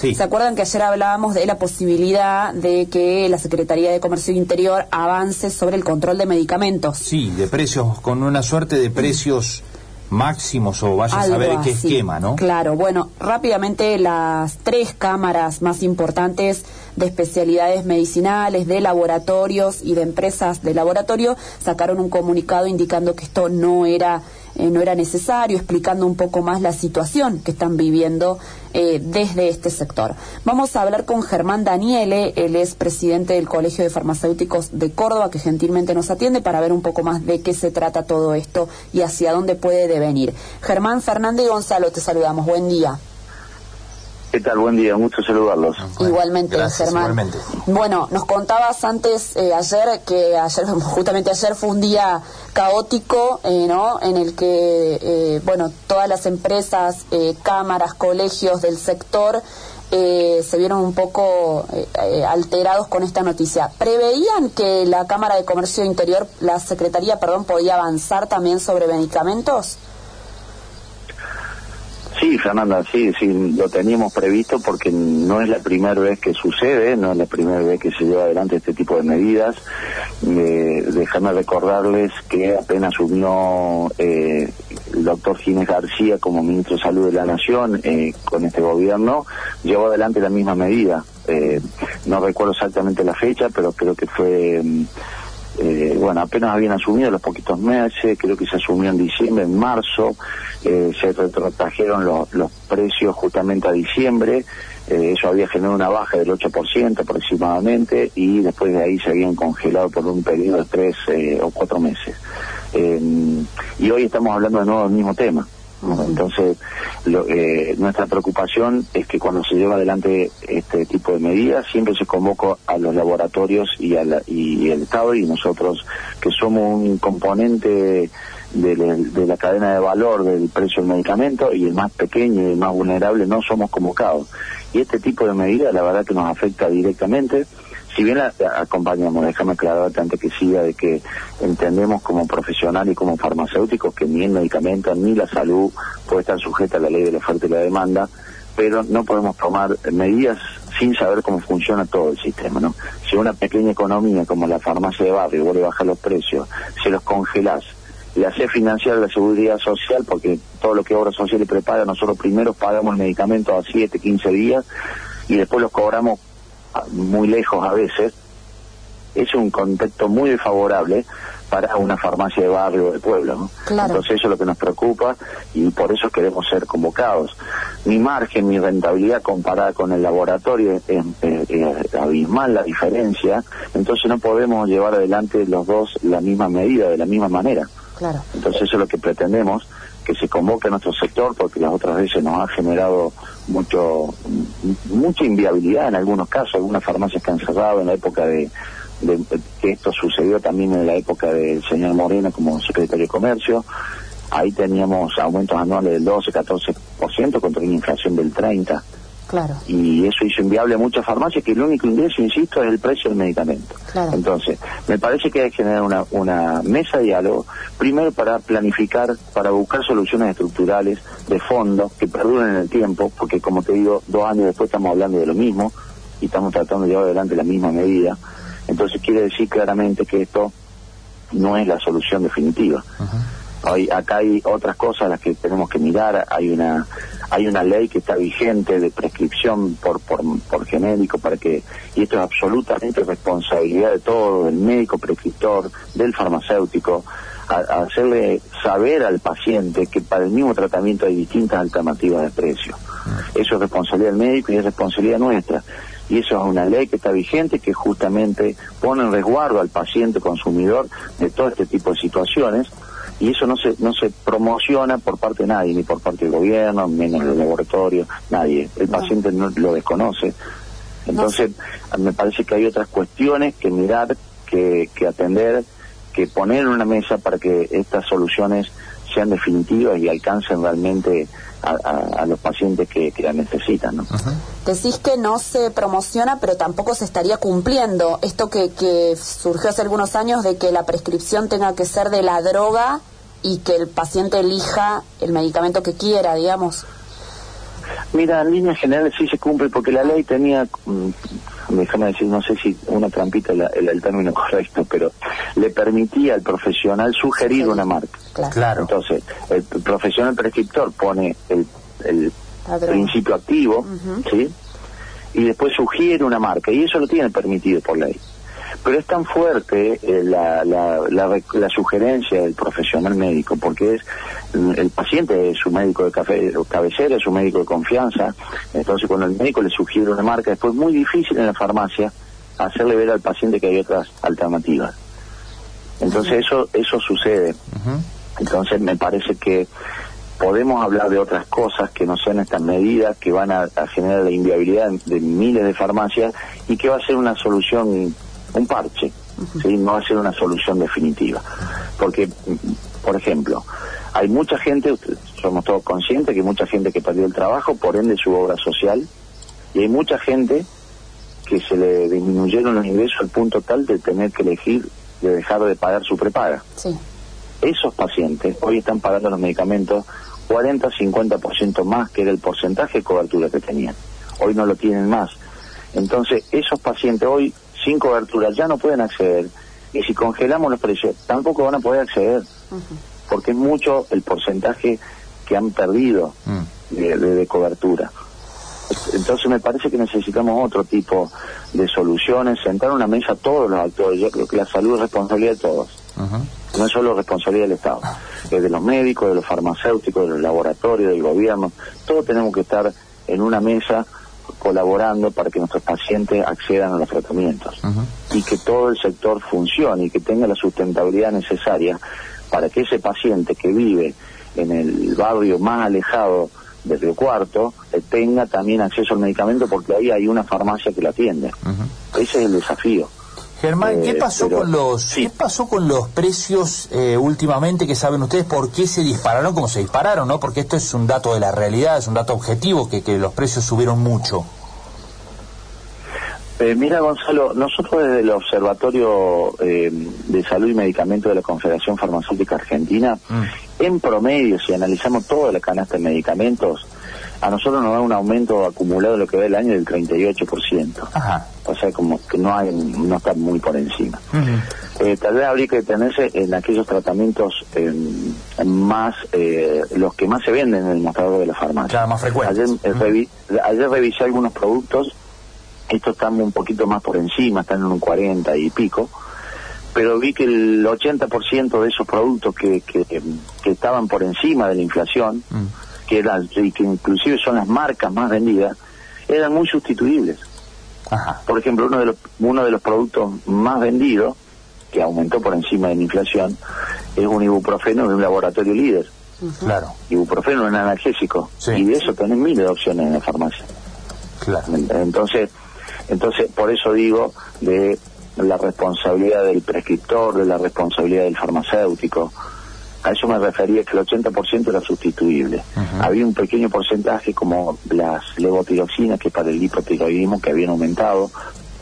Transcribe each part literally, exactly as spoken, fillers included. Sí. ¿Se acuerdan que ayer hablábamos de la posibilidad de que la Secretaría de Comercio Interior avance sobre el control de medicamentos? Sí, de precios, con una suerte de precios máximos o vaya Algo a saber qué así. esquema, ¿no? Claro, bueno, rápidamente las tres cámaras más importantes de especialidades medicinales, de laboratorios y de empresas de laboratorio sacaron un comunicado indicando que esto no era eh, no era necesario, explicando un poco más la situación que están viviendo eh, desde este sector. Vamos a hablar con Germán Daniele, él es presidente del Colegio de Farmacéuticos de Córdoba, que gentilmente nos atiende para ver un poco más de qué se trata todo esto y hacia dónde puede devenir. Germán, Fernández y Gonzalo, te saludamos. Buen día. ¿Qué tal? Buen día, mucho saludarlos. Bueno, igualmente, gracias, Germán. Igualmente. Bueno, nos contabas antes, eh, ayer, que ayer, justamente ayer fue un día caótico, eh, ¿no? En el que, eh, bueno, todas las empresas, eh, cámaras, colegios del sector eh, se vieron un poco eh, alterados con esta noticia. ¿Preveían que la Cámara de Comercio Interior, la Secretaría, perdón, podía avanzar también sobre medicamentos? Sí, Fernanda, sí, sí, lo teníamos previsto porque no es la primera vez que sucede, no es la primera vez que se lleva adelante este tipo de medidas. Eh, déjame recordarles que apenas asumió eh, el doctor Ginés García como Ministro de Salud de la Nación eh, con este gobierno, llevó adelante la misma medida. Eh, no recuerdo exactamente la fecha, pero creo que fue... Eh, bueno, apenas habían asumido los poquitos meses, creo que se asumió en diciembre, en marzo, eh, se retrotrajeron los, los precios justamente a diciembre, eh, eso había generado una baja del ocho por ciento aproximadamente y después de ahí se habían congelado por un periodo de tres eh, o cuatro meses. Eh, y hoy estamos hablando de nuevo del mismo tema. Entonces, lo, eh, nuestra preocupación es que cuando se lleva adelante este tipo de medidas siempre se convoca a los laboratorios y, a la, y el Estado y nosotros, que somos un componente de, de, de la cadena de valor del precio del medicamento y el más pequeño y el más vulnerable, no somos convocados. Y este tipo de medidas, la verdad que nos afecta directamente. Si bien la, la acompañamos, déjame aclararte antes que siga de que entendemos como profesional y como farmacéuticos que ni el medicamento ni la salud puede estar sujeta a la ley de la oferta y la demanda, pero no podemos tomar medidas sin saber cómo funciona todo el sistema, ¿no? Si una pequeña economía como la farmacia de barrio vuelve a bajar los precios, se los congelás, le haces financiar la seguridad social, porque todo lo que obra social le prepara, nosotros primero pagamos el medicamento a siete, quince días y después los cobramos muy lejos a veces, es un contexto muy desfavorable para una farmacia de barrio del pueblo, ¿no? Claro. Entonces eso es lo que nos preocupa y por eso queremos ser convocados. Mi margen, mi rentabilidad comparada con el laboratorio es, es, es, es abismal la diferencia, entonces no podemos llevar adelante los dos la misma medida de la misma manera. Claro. Entonces eso es lo que pretendemos, que se convoque a nuestro sector, porque las otras veces nos ha generado mucho mucha inviabilidad en algunos casos, algunas farmacias que han cerrado en la época de, de, que esto sucedió también en la época del señor Moreno como secretario de Comercio, ahí teníamos aumentos anuales del doce, catorce por ciento contra una inflación del treinta por ciento. Claro. Y eso hizo inviable a muchas farmacias que el único ingreso, insisto, es el precio del medicamento. Claro. Entonces, me parece que hay que generar una, una mesa de diálogo, primero para planificar, para buscar soluciones estructurales de fondo que perduren en el tiempo, porque como te digo, dos años después estamos hablando de lo mismo y estamos tratando de llevar adelante la misma medida. Entonces quiere decir claramente que esto no es la solución definitiva. Uh-huh. Hoy, acá hay otras cosas las que tenemos que mirar, hay una hay una ley que está vigente de prescripción por por, por genérico para que, y esto es absolutamente responsabilidad de todo, del médico prescriptor, del farmacéutico, a, a hacerle saber al paciente que para el mismo tratamiento hay distintas alternativas de precio. Eso es responsabilidad del médico y es responsabilidad nuestra. Y eso es una ley que está vigente, que justamente pone en resguardo al paciente consumidor de todo este tipo de situaciones. Y eso no se no se promociona por parte de nadie, ni por parte del gobierno, menos del laboratorio, nadie. El no. paciente no lo desconoce. Entonces, no. me parece que hay otras cuestiones que mirar, que, que atender, que poner en una mesa para que estas soluciones sean definitivas y alcancen realmente a, a, a los pacientes que, que la necesitan, ¿no? Uh-huh. Decís que no se promociona, pero tampoco se estaría cumpliendo esto que, que surgió hace algunos años de que la prescripción tenga que ser de la droga y que el paciente elija el medicamento que quiera, digamos. Mira, en líneas generales sí se cumple, porque la ley tenía, déjame decir, no sé si una trampita es el, el término correcto, pero le permitía al profesional sugerir sí, una marca. Claro. Entonces, el profesional prescriptor pone el, el principio activo, uh-huh. ¿sí? Y después sugiere una marca, y eso lo tiene permitido por ley. Pero es tan fuerte eh, la, la, la, la sugerencia del profesional médico, porque es el paciente es su médico de café, cabecera, es su médico de confianza. Entonces, cuando el médico le sugiere una marca, después es muy difícil en la farmacia hacerle ver al paciente que hay otras alternativas. Entonces, eso eso sucede. Entonces, me parece que podemos hablar de otras cosas que no sean estas medidas que van a, a generar la inviabilidad de miles de farmacias y que va a ser una solución, un parche, uh-huh. ¿sí? No va a ser una solución definitiva. Porque, por ejemplo, hay mucha gente, somos todos conscientes que hay mucha gente que perdió el trabajo, por ende su obra social, y hay mucha gente que se le disminuyeron los ingresos al punto tal de tener que elegir de dejar de pagar su prepaga. Sí. Esos pacientes hoy están pagando los medicamentos cuarenta a cincuenta por ciento más que era el porcentaje de cobertura que tenían. Hoy no lo tienen más. Entonces, esos pacientes hoy sin cobertura ya no pueden acceder, y si congelamos los precios tampoco van a poder acceder, uh-huh. porque es mucho el porcentaje que han perdido uh-huh. de, de, de cobertura. Entonces me parece que necesitamos otro tipo de soluciones, sentar a una mesa todos los actores. Yo creo que la salud es responsabilidad de todos, uh-huh. no es solo responsabilidad del Estado, es de los médicos, de los farmacéuticos, de los laboratorios, del gobierno. Todos tenemos que estar en una mesa colaborando para que nuestros pacientes accedan a los tratamientos uh-huh. y que todo el sector funcione y que tenga la sustentabilidad necesaria para que ese paciente que vive en el barrio más alejado de Río Cuarto eh, tenga también acceso al medicamento, porque ahí hay una farmacia que lo atiende. Uh-huh. Ese es el desafío. Germán, ¿qué pasó eh, pero, con los sí. qué pasó con los precios eh, últimamente? ¿Qué saben ustedes? ¿Por qué se dispararon como se dispararon? ¿No? Porque esto es un dato de la realidad, es un dato objetivo, que, que los precios subieron mucho. Eh, mira, Gonzalo, nosotros desde el Observatorio eh, de Salud y Medicamentos de la Confederación Farmacéutica Argentina, mm. en promedio, si analizamos toda la canasta de medicamentos, a nosotros nos da un aumento acumulado de lo que va el año del treinta y ocho por ciento. Ajá. O sea, como que no hay, no está muy por encima. Uh-huh. Eh, tal vez habría que detenerse en aquellos tratamientos eh, más, eh, los que más se venden en el mostrador de la farmacia. Claro, más frecuentes. Ayer, eh, uh-huh. revi- ayer revisé algunos productos, estos están un poquito más por encima, están en un cuarenta y pico, pero vi que el ochenta por ciento de esos productos que, que, que estaban por encima de la inflación, uh-huh. que eran, que inclusive son las marcas más vendidas, eran muy sustituibles. Ajá. Por ejemplo, uno de los uno de los productos más vendidos, que aumentó por encima de la inflación, es un ibuprofeno de un laboratorio líder. Uh-huh. Claro. Ibuprofeno es un analgésico. Sí. Y de eso tenés miles de opciones en la farmacia. Claro. Entonces, entonces por eso digo de la responsabilidad del prescriptor, de la responsabilidad del farmacéutico. A eso me refería, que el ochenta por ciento era sustituible. Uh-huh. Había un pequeño porcentaje como las levotiroxinas, que para el hipotiroidismo, que habían aumentado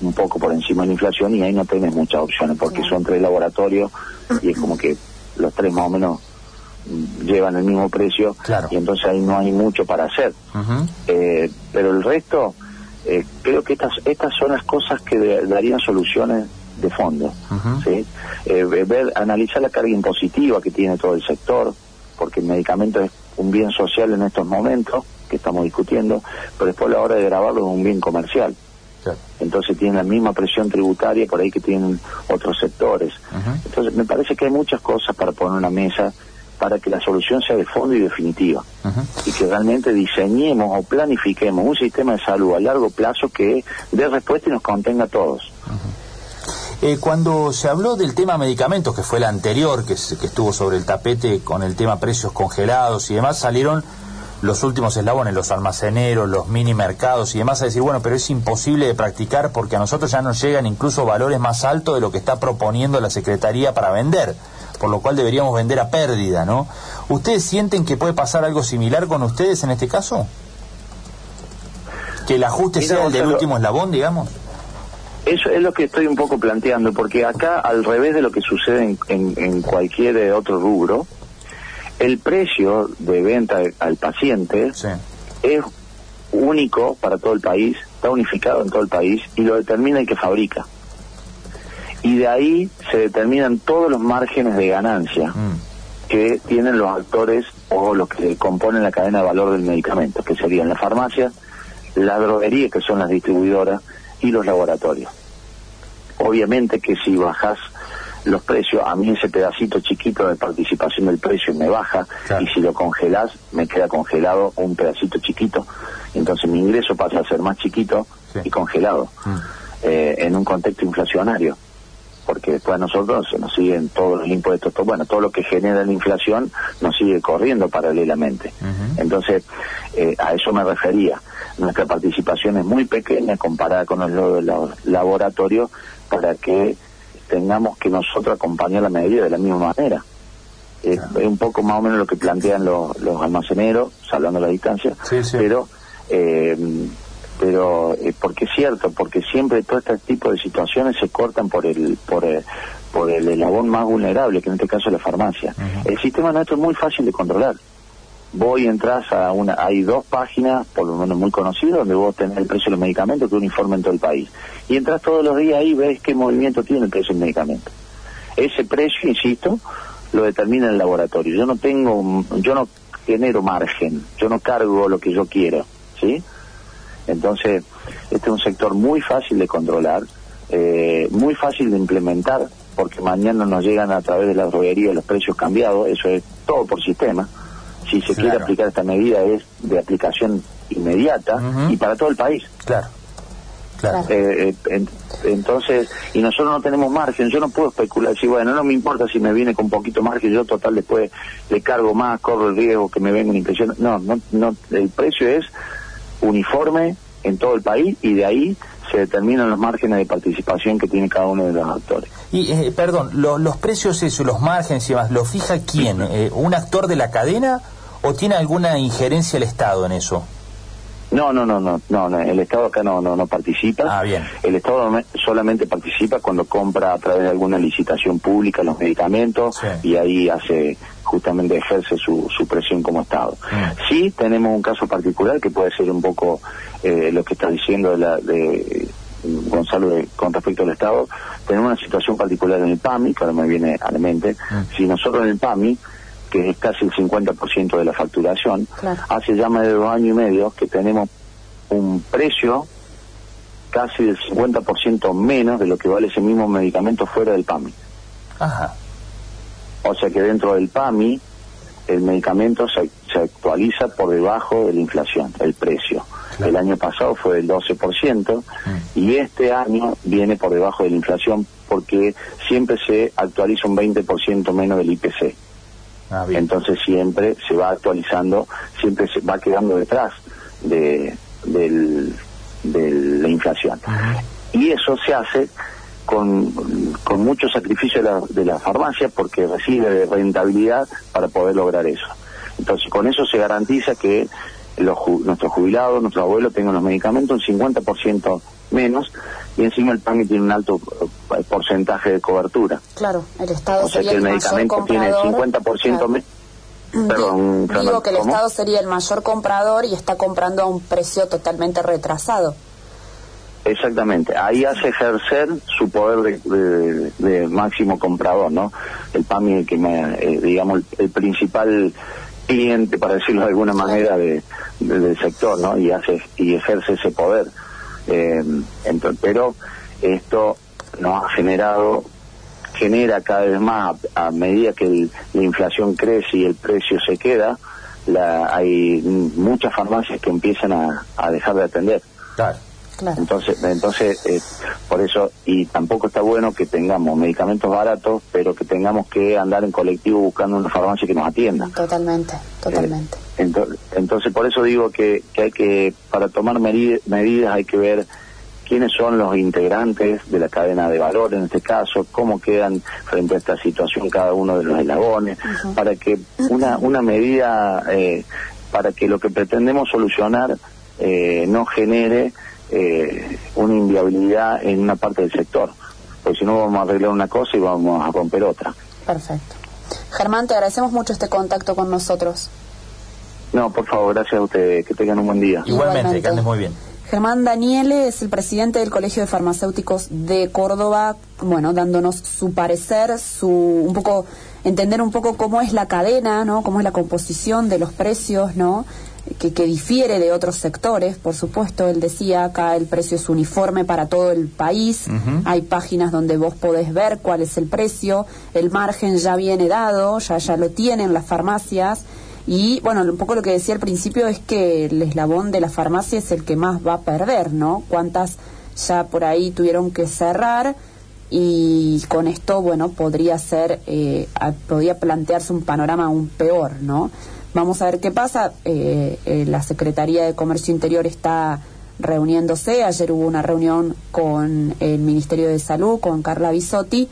un poco por encima de la inflación, y ahí no tenés muchas opciones, porque uh-huh. son tres laboratorios, y es como que los tres más o menos llevan el mismo precio, claro. y entonces ahí no hay mucho para hacer. Uh-huh. Eh, pero el resto, eh, creo que estas estas son las cosas que de, darían soluciones de fondo, uh-huh. ¿sí? Eh, ver, analizar la carga impositiva que tiene todo el sector, porque el medicamento es un bien social en estos momentos que estamos discutiendo, pero después a la hora de grabarlo es un bien comercial. Claro. Entonces tienen la misma presión tributaria por ahí que tienen otros sectores. Uh-huh. Entonces me parece que hay muchas cosas para poner una mesa para que la solución sea de fondo y definitiva, uh-huh. y que realmente diseñemos o planifiquemos un sistema de salud a largo plazo que dé respuesta y nos contenga a todos. Uh-huh. Eh, cuando se habló del tema medicamentos, que fue el anterior, que, se, que estuvo sobre el tapete con el tema precios congelados y demás, salieron los últimos eslabones, los almaceneros, los mini mercados y demás, a decir, bueno, pero es imposible de practicar porque a nosotros ya nos llegan incluso valores más altos de lo que está proponiendo la Secretaría para vender, por lo cual deberíamos vender a pérdida, ¿no? ¿Ustedes sienten que puede pasar algo similar con ustedes en este caso? ¿Que el ajuste Mira, sea el del lo... último eslabón, digamos? Eso es lo que estoy un poco planteando, porque acá, al revés de lo que sucede en, en, en cualquier otro rubro, el precio de venta al paciente sí. es único para todo el país, está unificado en todo el país y lo determina el que fabrica. Y de ahí se determinan todos los márgenes de ganancia mm. que tienen los actores o los que componen la cadena de valor del medicamento, que serían las farmacias, las droguerías, que son las distribuidoras, y los laboratorios. Obviamente que si bajás los precios, a mí ese pedacito chiquito de participación del precio me baja, claro. Y si lo congelás, me queda congelado un pedacito chiquito, entonces mi ingreso pasa a ser más chiquito sí. y congelado, mm. eh, en un contexto inflacionario. Porque después a nosotros nos siguen todos los impuestos, todo, bueno, todo lo que genera la inflación nos sigue corriendo paralelamente. Uh-huh. Entonces, eh, a eso me refería. Nuestra participación es muy pequeña comparada con los, los, los laboratorios para que tengamos que nosotros acompañar la medida de la misma manera. Eh, uh-huh. Es un poco más o menos lo que plantean los, los almaceneros, salvando la distancia, sí, sí. pero... Eh, pero eh, porque es cierto, porque siempre todo este tipo de situaciones se cortan por el por el, por el eslabón más vulnerable, que en este caso es la farmacia. Uh-huh. El sistema nuestro es muy fácil de controlar. Vos entras a una, hay dos páginas, por lo menos muy conocidas, donde vos tenés el precio de los medicamentos, que es uniforme en todo el país. Y entras todos los días ahí y ves qué movimiento tiene el precio del medicamento. Ese precio, insisto, lo determina el laboratorio. Yo no tengo, yo no genero margen, yo no cargo lo que yo quiero, ¿sí? Entonces, este es un sector muy fácil de controlar, eh, muy fácil de implementar, porque mañana nos llegan a través de la droguería los precios cambiados, eso es todo por sistema. Si se claro. quiere aplicar esta medida es de aplicación inmediata uh-huh. y para todo el país. Claro, claro. Eh, eh, en, entonces, y nosotros no tenemos margen, yo no puedo especular, si bueno, no me importa si me viene con poquito margen, yo total después le cargo más, corro el riesgo que me venga una impresión. No, no, no, el precio es uniforme en todo el país y de ahí se determinan los márgenes de participación que tiene cada uno de los actores. Y, eh, perdón, lo, los precios, eso, los márgenes y demás, ¿lo fija quién? Eh, ¿un actor de la cadena o tiene alguna injerencia el Estado en eso? No, no, no, no, no, no el Estado acá no, no, no participa. Ah, bien. El Estado solamente participa cuando compra a través de alguna licitación pública los medicamentos sí. y ahí hace... justamente ejerce su, su presión como Estado. Mm. Sí tenemos un caso particular que puede ser un poco eh, lo que está diciendo de la, de Gonzalo de, con respecto al Estado. Tenemos una situación particular en el PAMI, que ahora me viene a la mente. Mm. Si nosotros en el PAMI, que es casi el cincuenta por ciento de la facturación, claro. hace ya más de dos años y medio que tenemos un precio casi del cincuenta por ciento menos de lo que vale ese mismo medicamento fuera del PAMI. Ajá. O sea que dentro del PAMI el medicamento se, se actualiza por debajo de la inflación, el precio. Claro. El año pasado fue del doce por ciento mm. y este año viene por debajo de la inflación porque siempre se actualiza un veinte por ciento menos del I P C. Ah, entonces siempre se va actualizando, siempre se va quedando detrás de, del, de la inflación. Uh-huh. Y eso se hace... Con, con mucho sacrificio de la, de la farmacia porque recibe rentabilidad para poder lograr eso. Entonces, con eso se garantiza que los, nuestros jubilados, nuestros abuelos tengan los medicamentos un cincuenta por ciento menos y encima el PAMI tiene un alto porcentaje de cobertura. Claro, el Estado o sea sería que el, el medicamento tiene el cincuenta por ciento claro. menos. Perdón, Digo no, que el ¿cómo? Estado sería el mayor comprador y está comprando a un precio totalmente retrasado. Exactamente, ahí hace ejercer su poder de, de, de máximo comprador, ¿no? El PAMI, que me, eh, digamos, el, el principal cliente, para decirlo de alguna manera, de, de, del sector, ¿no? Y hace y ejerce ese poder. Eh, entonces, pero esto nos ha generado, genera cada vez más, a, a medida que el, la inflación crece y el precio se queda, la, hay muchas farmacias que empiezan a, a dejar de atender. Claro. Claro. Entonces, entonces eh, por eso, y tampoco está bueno que tengamos medicamentos baratos, pero que tengamos que andar en colectivo buscando una farmacia que nos atienda. Totalmente, totalmente. Eh, ento- entonces, por eso digo que, que hay que, para tomar meri- medidas hay que ver quiénes son los integrantes de la cadena de valor, en este caso, cómo quedan frente a esta situación cada uno de los eslabones, uh-huh. para que una, una medida, eh, para que lo que pretendemos solucionar eh, no genere... Eh, una inviabilidad en una parte del sector, porque si no vamos a arreglar una cosa y vamos a romper otra. Perfecto. Germán, te agradecemos mucho este contacto con nosotros. No, por favor, gracias a ustedes, que tengan un buen día. Igualmente, Igualmente. que andes muy bien. Germán Daniele es el presidente del Colegio de Farmacéuticos de Córdoba, bueno, dándonos su parecer, su un poco entender un poco cómo es la cadena, ¿no? Cómo es la composición de los precios, ¿no? Que, que difiere de otros sectores, por supuesto. Él decía, acá el precio es uniforme para todo el país, uh-huh. Hay páginas donde vos podés ver cuál es el precio, el margen ya viene dado, ya, ya lo tienen las farmacias, y bueno, un poco lo que decía al principio es que el eslabón de la farmacia es el que más va a perder, ¿no? Cuántas ya por ahí tuvieron que cerrar, y con esto, bueno, podría ser, eh, podría plantearse un panorama aún peor, ¿no? Vamos a ver qué pasa. Eh, eh, la Secretaría de Comercio Interior está reuniéndose. Ayer hubo una reunión con el Ministerio de Salud, con Carla Bisotti,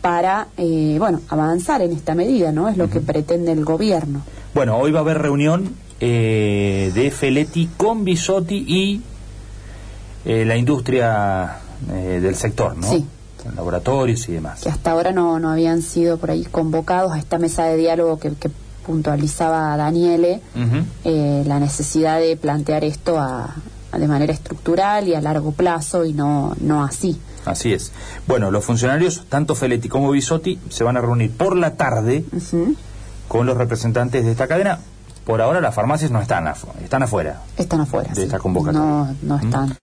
para eh, bueno, avanzar en esta medida, ¿no? Es lo uh-huh. que pretende el gobierno. Bueno, hoy va a haber reunión eh, de Feletti con Bisotti y eh, la industria eh, del sector, ¿no? Sí. Laboratorios y demás. Que hasta ahora no, no habían sido por ahí convocados a esta mesa de diálogo que... que puntualizaba a Daniele, uh-huh. eh, la necesidad de plantear esto a, a, de manera estructural y a largo plazo, y no, no así. Así es. Bueno, los funcionarios, tanto Feletti como Bisotti, se van a reunir por la tarde uh-huh. con los representantes de esta cadena. Por ahora las farmacias no están, afu- están afuera. Están afuera, de sí. esta convocatoria. No, no están. Uh-huh.